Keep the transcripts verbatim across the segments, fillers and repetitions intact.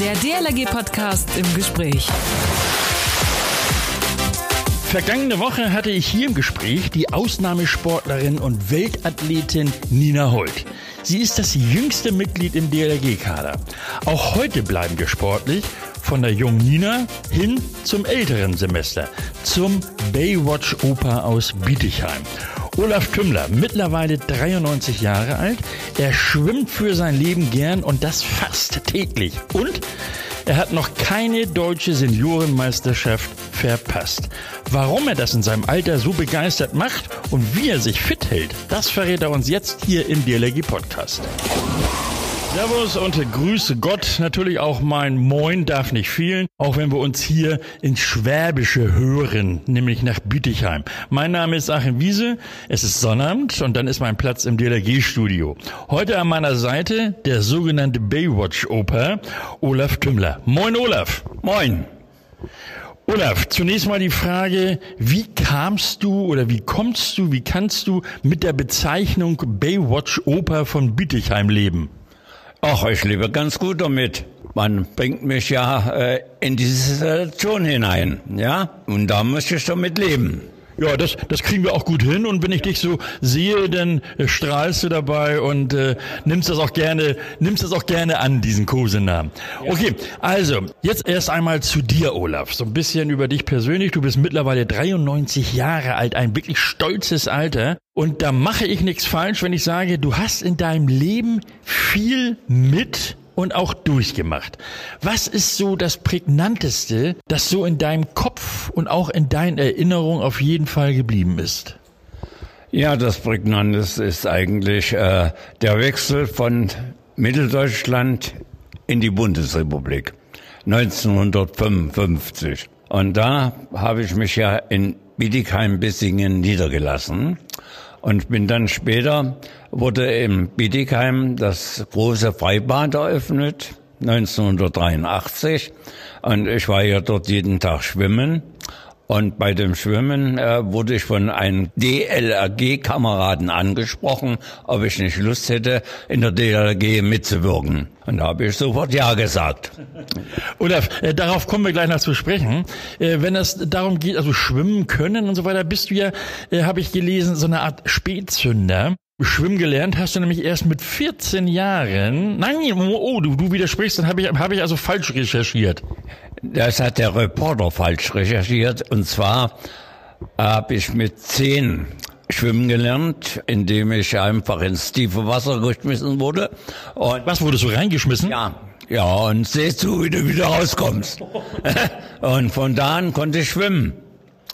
Der D L R G-Podcast im Gespräch. Vergangene Woche hatte ich hier im Gespräch die Ausnahmesportlerin und Weltathletin Nina Holt. Sie ist das jüngste Mitglied im D L R G-Kader. Auch heute bleiben wir sportlich, von der jungen Nina hin zum älteren Semester, zum Baywatch-Opa aus Bietigheim. Olaf Tümmler, mittlerweile dreiundneunzig Jahre alt, er schwimmt für sein Leben gern und das fast täglich. Und er hat noch keine deutsche Seniorenmeisterschaft verpasst. Warum er das in seinem Alter so begeistert macht und wie er sich fit hält, das verrät er uns jetzt hier im D L R G-Podcast. Servus und grüße Gott, natürlich auch mein Moin darf nicht fehlen, auch wenn wir uns hier ins Schwäbische hören, nämlich nach Bietigheim. Mein Name ist Achim Wiese, es ist Sonnabend und dann ist mein Platz im D L R G-Studio. Heute an meiner Seite der sogenannte Baywatch-Opa Olaf Tümmler. Moin Olaf! Moin! Olaf, zunächst mal die Frage, wie kamst du oder wie kommst du, wie kannst du mit der Bezeichnung Baywatch-Opa von Bietigheim leben? Ach, ich lebe ganz gut damit. Man bringt mich ja äh, in diese Situation hinein, ja? Und da muss ich damit leben. Ja, das, das kriegen wir auch gut hin. Und wenn ich dich so sehe, dann strahlst du dabei und äh, nimmst das auch gerne, nimmst das auch gerne an, diesen Kosenamen. Ja. Okay, also jetzt erst einmal zu dir, Olaf. So ein bisschen über dich persönlich. Du bist mittlerweile dreiundneunzig Jahre alt, ein wirklich stolzes Alter. Und da mache ich nichts falsch, wenn ich sage, du hast in deinem Leben viel mit und auch durchgemacht. Was ist so das Prägnanteste, das so in deinem Kopf und auch in deinen Erinnerungen auf jeden Fall geblieben ist? Ja, das Prägnanteste ist eigentlich äh, der Wechsel von Mitteldeutschland in die Bundesrepublik neunzehnhundertfünfundfünfzig. Und da habe ich mich ja in Bietigheim-Bissingen niedergelassen. Und bin dann später, wurde in Bietigheim das große Freibad eröffnet, neunzehnhundertdreiundachtzig. Und ich war ja dort jeden Tag schwimmen. Und bei dem Schwimmen äh, wurde ich von einem D L R G-Kameraden angesprochen, ob ich nicht Lust hätte, in der D L R G mitzuwirken. Und da habe ich sofort Ja gesagt. Olaf, äh, darauf kommen wir gleich noch zu sprechen. Äh, wenn es darum geht, also schwimmen können und so weiter, bist du ja, äh, habe ich gelesen, so eine Art Spätzünder. Schwimmen gelernt hast du nämlich erst mit vierzehn Jahren. Nein, oh, du, du widersprichst, dann habe ich, hab ich also falsch recherchiert. Das hat der Reporter falsch recherchiert. Und zwar habe ich mit zehn schwimmen gelernt, indem ich einfach ins tiefe Wasser geschmissen wurde. Und was, wurdest du reingeschmissen? Ja. Ja, und siehst du, wie du wieder rauskommst. Und von da an konnte ich schwimmen.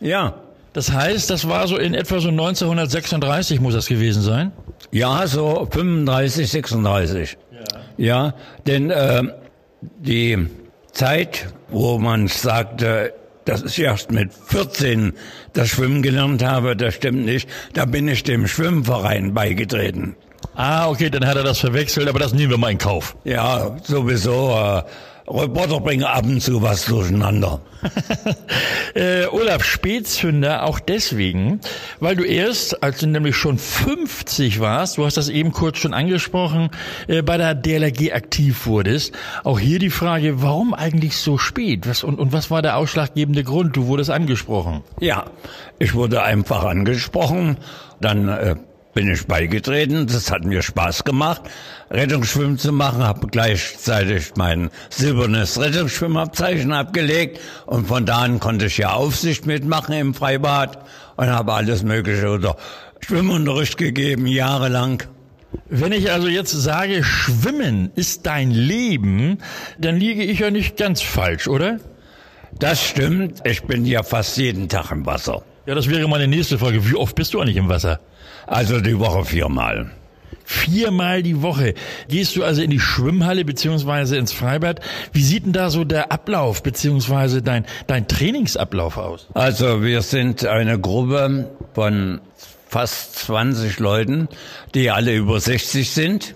Ja. Das heißt, das war so in etwa so neunzehnhundertsechsunddreißig muss das gewesen sein? Ja, so fünfunddreißig, sechsunddreißig. Ja, ja, denn äh, die Zeit, wo man sagte, dass ich erst mit vierzehn das Schwimmen gelernt habe, das stimmt nicht. Da bin ich dem Schwimmverein beigetreten. Ah, okay, dann hat er das verwechselt, aber das nehmen wir mal in Kauf. Ja, sowieso. Äh, Reporter bringen ab und zu was durcheinander. äh, Olaf, Spätzünder auch deswegen, weil du erst, als du nämlich schon fünfzig warst, du hast das eben kurz schon angesprochen, äh, bei der D L R G aktiv wurdest. Auch hier die Frage, warum eigentlich so spät? Was, und, und was war der ausschlaggebende Grund? Du wurdest angesprochen. Ja, ich wurde einfach angesprochen, dann äh, bin ich beigetreten, das hat mir Spaß gemacht, Rettungsschwimmen zu machen, habe gleichzeitig mein silbernes Rettungsschwimmabzeichen abgelegt und von da an konnte ich ja Aufsicht mitmachen im Freibad und habe alles Mögliche oder Schwimmunterricht gegeben, jahrelang. Wenn ich also jetzt sage, Schwimmen ist dein Leben, dann liege ich ja nicht ganz falsch, oder? Das stimmt, ich bin ja fast jeden Tag im Wasser. Ja, das wäre meine nächste Frage. Wie oft bist du eigentlich im Wasser? Also die Woche viermal. Viermal die Woche. Gehst du also in die Schwimmhalle beziehungsweise ins Freibad? Wie sieht denn da so der Ablauf beziehungsweise dein, dein Trainingsablauf aus? Also wir sind eine Gruppe von fast zwanzig Leuten, die alle über sechzig sind.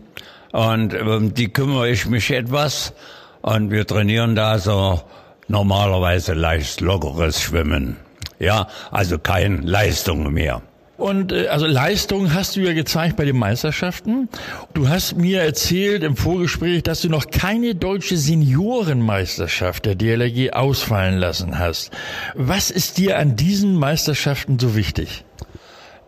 Und um die kümmere ich mich etwas. Und wir trainieren da so normalerweise leicht lockeres Schwimmen. Ja, also keine Leistung mehr. Und also Leistung hast du ja gezeigt bei den Meisterschaften. Du hast mir erzählt im Vorgespräch, dass du noch keine deutsche Seniorenmeisterschaft der D L R G ausfallen lassen hast. Was ist dir an diesen Meisterschaften so wichtig?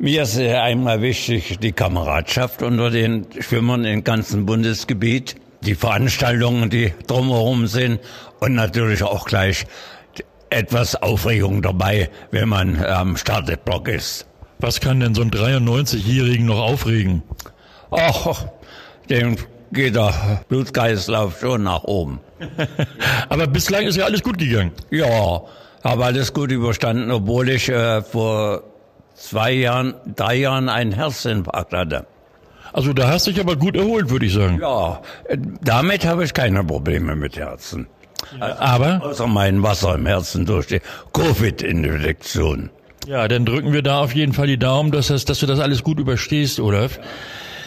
Mir ist einmal wichtig die Kameradschaft unter den Schwimmern im ganzen Bundesgebiet, die Veranstaltungen, die drumherum sind und natürlich auch gleich etwas Aufregung dabei, wenn man am Startblock ist. Was kann denn so ein dreiundneunzigjährigen noch aufregen? Ach, dem geht der Blutkreislauf schon nach oben. Aber bislang ist ja alles gut gegangen. Ja, habe alles gut überstanden, obwohl ich äh, vor zwei Jahren, drei Jahren einen Herzinfarkt hatte. Also da hast du dich aber gut erholt, würde ich sagen. Ja, damit habe ich keine Probleme mit Herzen. Ja. Aber? Außer mein Wasser im Herzen durch die Covid-Infektion. Ja, dann drücken wir da auf jeden Fall die Daumen, dass, das, dass du das alles gut überstehst, Olaf.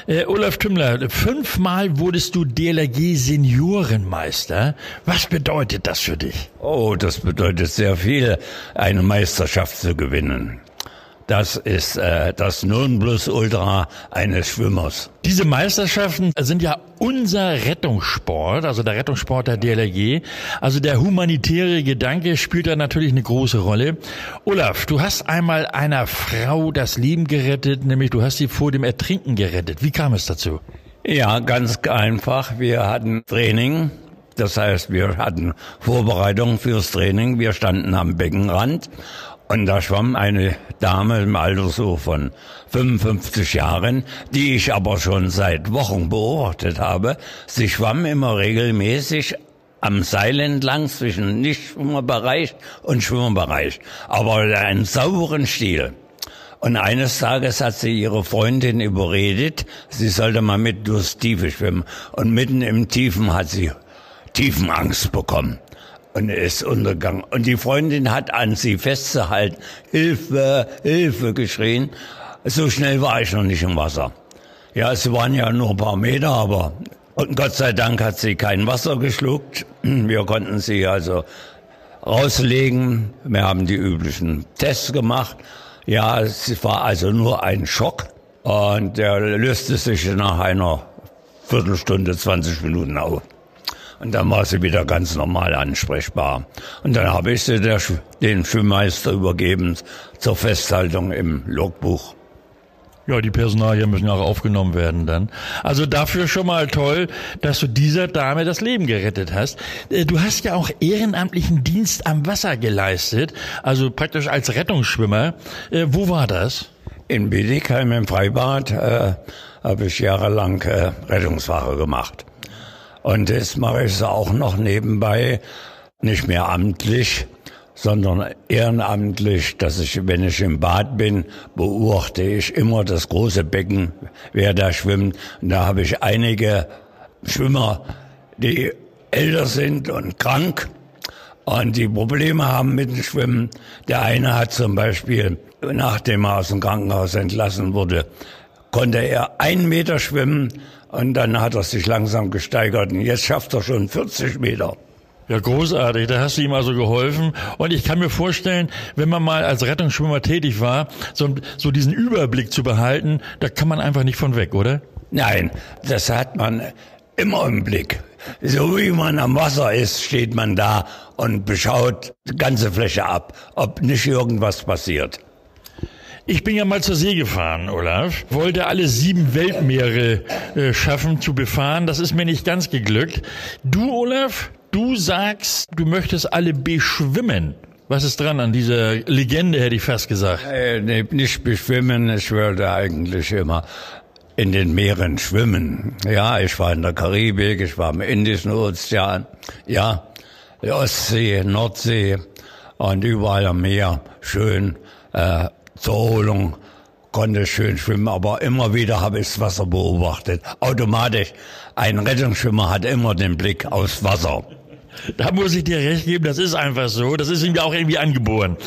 Äh, Olaf Tümmler, fünfmal wurdest du D L R G Seniorenmeister. Was bedeutet das für dich? Oh, das bedeutet sehr viel, eine Meisterschaft zu gewinnen. Das ist äh, das Nonplusultra eines Schwimmers. Diese Meisterschaften sind ja unser Rettungssport, also der Rettungssport der D L R G. Also der humanitäre Gedanke spielt da natürlich eine große Rolle. Olaf, du hast einmal einer Frau das Leben gerettet, nämlich du hast sie vor dem Ertrinken gerettet. Wie kam es dazu? Ja, ganz einfach. Wir hatten Training. Das heißt, wir hatten Vorbereitung fürs Training. Wir standen am Beckenrand. Und da schwamm eine Dame im Alter so von fünfundfünfzig Jahren, die ich aber schon seit Wochen beobachtet habe. Sie schwamm immer regelmäßig am Seil entlang zwischen Nichtschwimmerbereich und Schwimmerbereich, aber in einem sauberen Stil. Und eines Tages hat sie ihre Freundin überredet, sie sollte mal mit durchs Tiefe schwimmen. Und mitten im Tiefen hat sie Tiefenangst bekommen. Und er ist untergegangen. Und die Freundin hat an sie festgehalten, Hilfe, Hilfe geschrien. So schnell war ich noch nicht im Wasser. Ja, es waren ja nur ein paar Meter, aber... Und Gott sei Dank hat sie kein Wasser geschluckt. Wir konnten sie also rauslegen. Wir haben die üblichen Tests gemacht. Ja, es war also nur ein Schock. Und der löste sich nach einer Viertelstunde, zwanzig Minuten auf. Und dann war sie wieder ganz normal ansprechbar. Und dann habe ich sie der, den Schwimmmeister übergeben zur Festhaltung im Logbuch. Ja, die Personalien müssen auch aufgenommen werden dann. Also dafür schon mal toll, dass du dieser Dame das Leben gerettet hast. Du hast ja auch ehrenamtlichen Dienst am Wasser geleistet, also praktisch als Rettungsschwimmer. Wo war das? In Bietigheim im Freibad äh, habe ich jahrelang äh, Rettungswache gemacht. Und das mache ich auch noch nebenbei, nicht mehr amtlich, sondern ehrenamtlich, dass ich, wenn ich im Bad bin, beobachte ich immer das große Becken, wer da schwimmt. Und da habe ich einige Schwimmer, die älter sind und krank und die Probleme haben mit dem Schwimmen. Der eine hat zum Beispiel, nachdem er aus dem Krankenhaus entlassen wurde, konnte er einen Meter schwimmen. Und dann hat er sich langsam gesteigert und jetzt schafft er schon vierzig Meter. Ja, großartig, da hast du ihm also geholfen. Und ich kann mir vorstellen, wenn man mal als Rettungsschwimmer tätig war, so, so diesen Überblick zu behalten, da kann man einfach nicht von weg, oder? Nein, das hat man immer im Blick. So wie man am Wasser ist, steht man da und beschaut die ganze Fläche ab, ob nicht irgendwas passiert. Ich bin ja mal zur See gefahren, Olaf. Wollte alle sieben Weltmeere äh, schaffen zu befahren. Das ist mir nicht ganz geglückt. Du, Olaf, du sagst, du möchtest alle beschwimmen. Was ist dran an dieser Legende, hätte ich fast gesagt? Äh, nee, nicht beschwimmen. Ich würde eigentlich immer in den Meeren schwimmen. Ja, ich war in der Karibik, ich war im Indischen Ozean, ja, Ostsee, Nordsee und überall am Meer. Schön, äh, zur Erholung konnte ich schön schwimmen, aber immer wieder habe ich das Wasser beobachtet. Automatisch, ein Rettungsschwimmer hat immer den Blick aufs Wasser. Da muss ich dir recht geben, das ist einfach so. Das ist ihm ja auch irgendwie angeboren.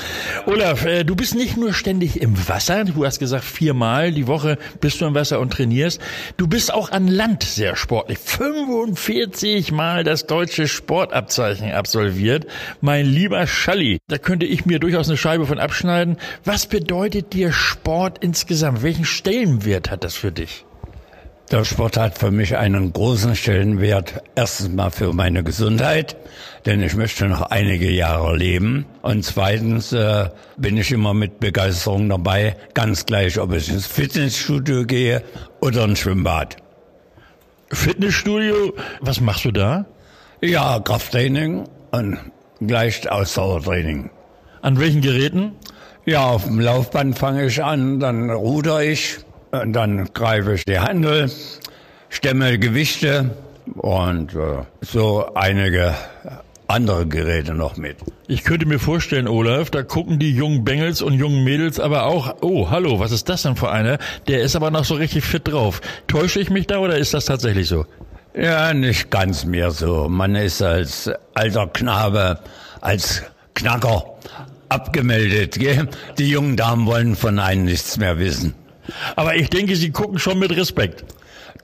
Olaf, äh, du bist nicht nur ständig im Wasser. Du hast gesagt, viermal die Woche bist du im Wasser und trainierst. Du bist auch an Land sehr sportlich. fünfundvierzig Mal das deutsche Sportabzeichen absolviert. Mein lieber Schalli, da könnte ich mir durchaus eine Scheibe von abschneiden. Was bedeutet dir Sport insgesamt? Welchen Stellenwert hat das für dich? Der Sport hat für mich einen großen Stellenwert. Erstens mal für meine Gesundheit, denn ich möchte noch einige Jahre leben. Und zweitens äh, bin ich immer mit Begeisterung dabei, ganz gleich, ob ich ins Fitnessstudio gehe oder ins Schwimmbad. Fitnessstudio, was machst du da? Ja, Krafttraining und gleich Ausdauertraining. An welchen Geräten? Ja, auf dem Laufband fange ich an, dann ruder ich. Und dann greife ich die Handel, stemme Gewichte und äh, so einige andere Geräte noch mit. Ich könnte mir vorstellen, Olaf, da gucken die jungen Bengels und jungen Mädels aber auch, oh, hallo, was ist das denn für einer? Der ist aber noch so richtig fit drauf. Täusche ich mich da oder ist das tatsächlich so? Ja, nicht ganz mehr so. Man ist als alter Knabe, als Knacker abgemeldet. Gell? Die jungen Damen wollen von einem nichts mehr wissen. Aber ich denke, Sie gucken schon mit Respekt.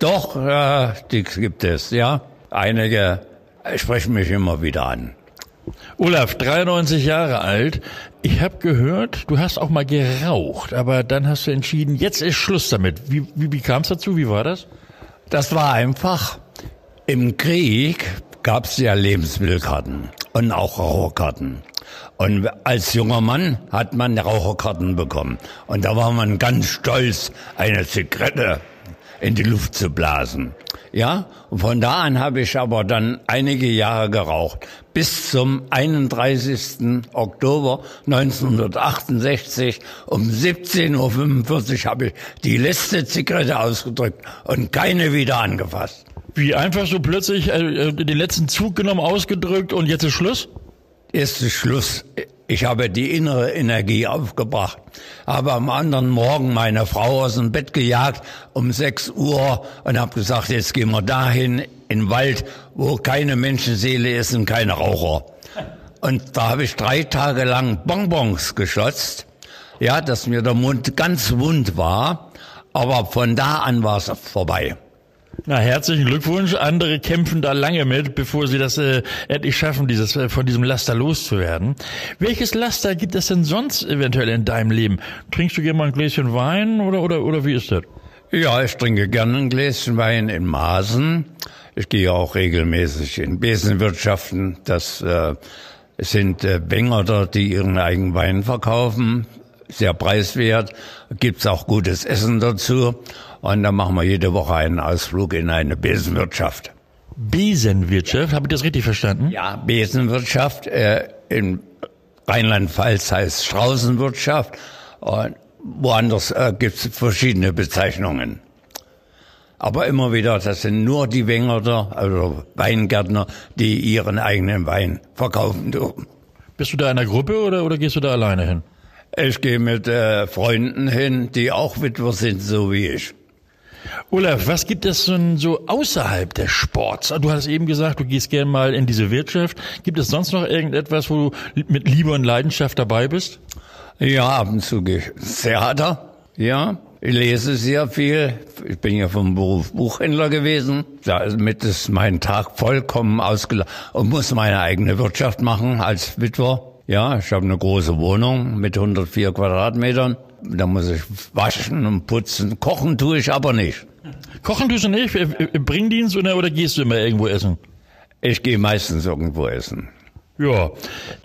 Doch, äh, die gibt es, ja. Einige sprechen mich immer wieder an. Olaf, dreiundneunzig Jahre alt. Ich habe gehört, du hast auch mal geraucht, aber dann hast du entschieden, jetzt ist Schluss damit. Wie, wie, wie kam es dazu? Wie war das? Das war einfach. Im Krieg gab es ja Lebensmittelkarten und auch Raucherkarten. Und als junger Mann hat man Raucherkarten bekommen. Und da war man ganz stolz, eine Zigarette in die Luft zu blasen. Ja, und von da an habe ich aber dann einige Jahre geraucht. Bis zum einunddreißigsten Oktober neunzehnhundertachtundsechzig um siebzehn Uhr fünfundvierzig habe ich die letzte Zigarette ausgedrückt und keine wieder angefasst. Wie einfach so plötzlich äh, den letzten Zug genommen, ausgedrückt und jetzt ist Schluss? Ist Schluss. Ich habe die innere Energie aufgebracht. Habe am anderen Morgen meine Frau aus dem Bett gejagt um sechs Uhr und habe gesagt, jetzt gehen wir dahin in den Wald, wo keine Menschenseele ist und keine Raucher. Und da habe ich drei Tage lang Bonbons geschlotzt, ja, dass mir der Mund ganz wund war. Aber von da an war es vorbei. Na, herzlichen Glückwunsch. Andere kämpfen da lange mit, bevor sie das äh, endlich schaffen, dieses äh, von diesem Laster loszuwerden. Welches Laster gibt es denn sonst eventuell in deinem Leben? Trinkst du gerne mal ein Gläschen Wein oder oder oder wie ist das? Ja, ich trinke gerne ein Gläschen Wein in Maßen. Ich gehe auch regelmäßig in Besenwirtschaften. Das äh, sind äh, Bängerter, die ihren eigenen Wein verkaufen. Sehr preiswert. Gibt's auch gutes Essen dazu. Und dann machen wir jede Woche einen Ausflug in eine Besenwirtschaft. Besenwirtschaft? Habe ich das richtig verstanden? Ja, Besenwirtschaft. Äh, in Rheinland-Pfalz heißt Straußenwirtschaft. Und woanders äh, gibt's verschiedene Bezeichnungen. Aber immer wieder, das sind nur die Wengerter, also Weingärtner, die ihren eigenen Wein verkaufen dürfen. Bist du da in einer Gruppe oder, oder gehst du da alleine hin? Ich gehe mit äh, Freunden hin, die auch Witwer sind, so wie ich. Olaf, was gibt es denn so außerhalb des Sports? Du hast eben gesagt, du gehst gerne mal in diese Wirtschaft. Gibt es sonst noch irgendetwas, wo du mit Liebe und Leidenschaft dabei bist? Ja, ab und zu gehe ich ins Theater. Ja, ich lese sehr viel. Ich bin ja vom Beruf Buchhändler gewesen. Damit ist mein Tag vollkommen ausgelassen und muss meine eigene Wirtschaft machen als Witwer. Ja, ich habe eine große Wohnung mit hundertvier Quadratmetern. Da muss ich waschen und putzen. Kochen tue ich aber nicht. Kochen tust du nicht? Im Bringdienst oder, oder gehst du immer irgendwo essen? Ich gehe meistens irgendwo essen. Ja,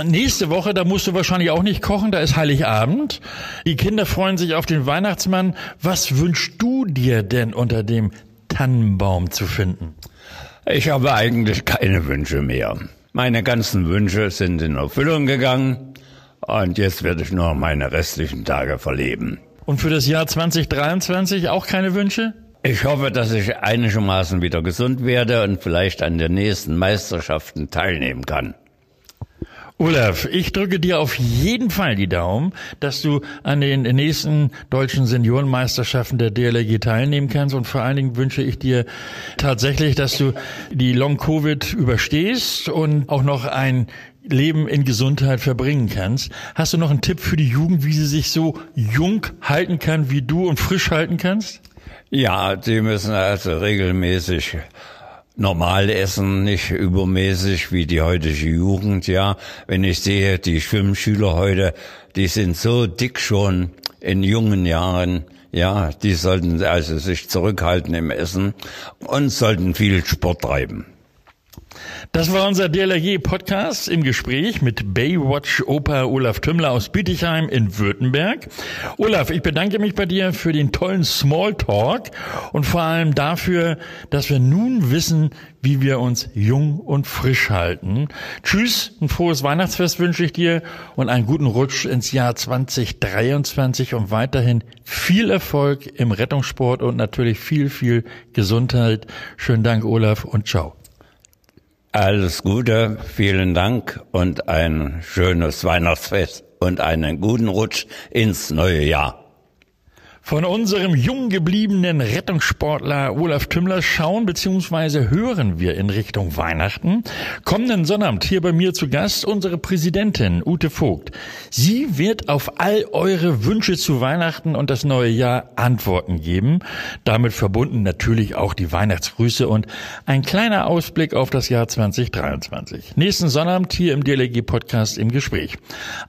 nächste Woche, da musst du wahrscheinlich auch nicht kochen, da ist Heiligabend. Die Kinder freuen sich auf den Weihnachtsmann. Was wünschst du dir denn unter dem Tannenbaum zu finden? Ich habe eigentlich keine Wünsche mehr. Meine ganzen Wünsche sind in Erfüllung gegangen und jetzt werde ich nur meine restlichen Tage verleben. Und für das Jahr zweitausenddreiundzwanzig auch keine Wünsche? Ich hoffe, dass ich einigermaßen wieder gesund werde und vielleicht an den nächsten Meisterschaften teilnehmen kann. Olaf, ich drücke dir auf jeden Fall die Daumen, dass du an den nächsten deutschen Seniorenmeisterschaften der D L R G teilnehmen kannst, und vor allen Dingen wünsche ich dir tatsächlich, dass du die Long-Covid überstehst und auch noch ein Leben in Gesundheit verbringen kannst. Hast du noch einen Tipp für die Jugend, wie sie sich so jung halten kann wie du und frisch halten kannst? Ja, die müssen also regelmäßig normal essen, nicht übermäßig wie die heutige Jugend, ja. Wenn ich sehe, die Schwimmschüler heute, die sind so dick schon in jungen Jahren, ja. Die sollten also sich zurückhalten im Essen und sollten viel Sport treiben. Das war unser D L R G-Podcast im Gespräch mit Baywatch-Opa Olaf Tümmler aus Bietigheim in Württemberg. Olaf, ich bedanke mich bei dir für den tollen Smalltalk und vor allem dafür, dass wir nun wissen, wie wir uns jung und frisch halten. Tschüss, ein frohes Weihnachtsfest wünsche ich dir und einen guten Rutsch ins Jahr zwanzig dreiundzwanzig und weiterhin viel Erfolg im Rettungssport und natürlich viel, viel Gesundheit. Schönen Dank, Olaf, und ciao. Alles Gute, vielen Dank und ein schönes Weihnachtsfest und einen guten Rutsch ins neue Jahr. Von unserem jung gebliebenen Rettungssportler Olaf Tümmler schauen bzw. hören wir in Richtung Weihnachten. Kommenden Sonnabend hier bei mir zu Gast unsere Präsidentin Ute Vogt. Sie wird auf all eure Wünsche zu Weihnachten und das neue Jahr Antworten geben. Damit verbunden natürlich auch die Weihnachtsgrüße und ein kleiner Ausblick auf das Jahr zwanzig dreiundzwanzig. Nächsten Sonnabend hier im D L R G-Podcast im Gespräch.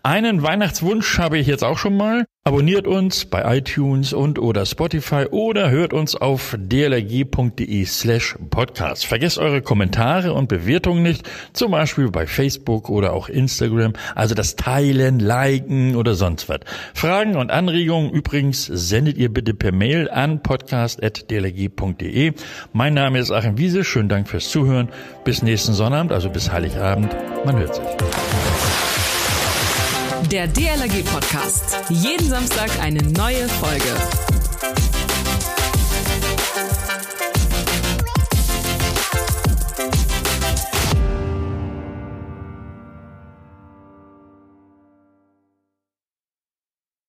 Einen Weihnachtswunsch habe ich jetzt auch schon mal. Abonniert uns bei iTunes und oder Spotify oder hört uns auf dlrg.de slash podcast. Vergesst eure Kommentare und Bewertungen nicht, zum Beispiel bei Facebook oder auch Instagram. Also das Teilen, Liken oder sonst was. Fragen und Anregungen übrigens sendet ihr bitte per Mail an podcast at d l r g punkt d e. Mein Name ist Achim Wiese, schönen Dank fürs Zuhören. Bis nächsten Sonnabend, also bis Heiligabend. Man hört sich. Der D L R G-Podcast. Jeden Samstag eine neue Folge.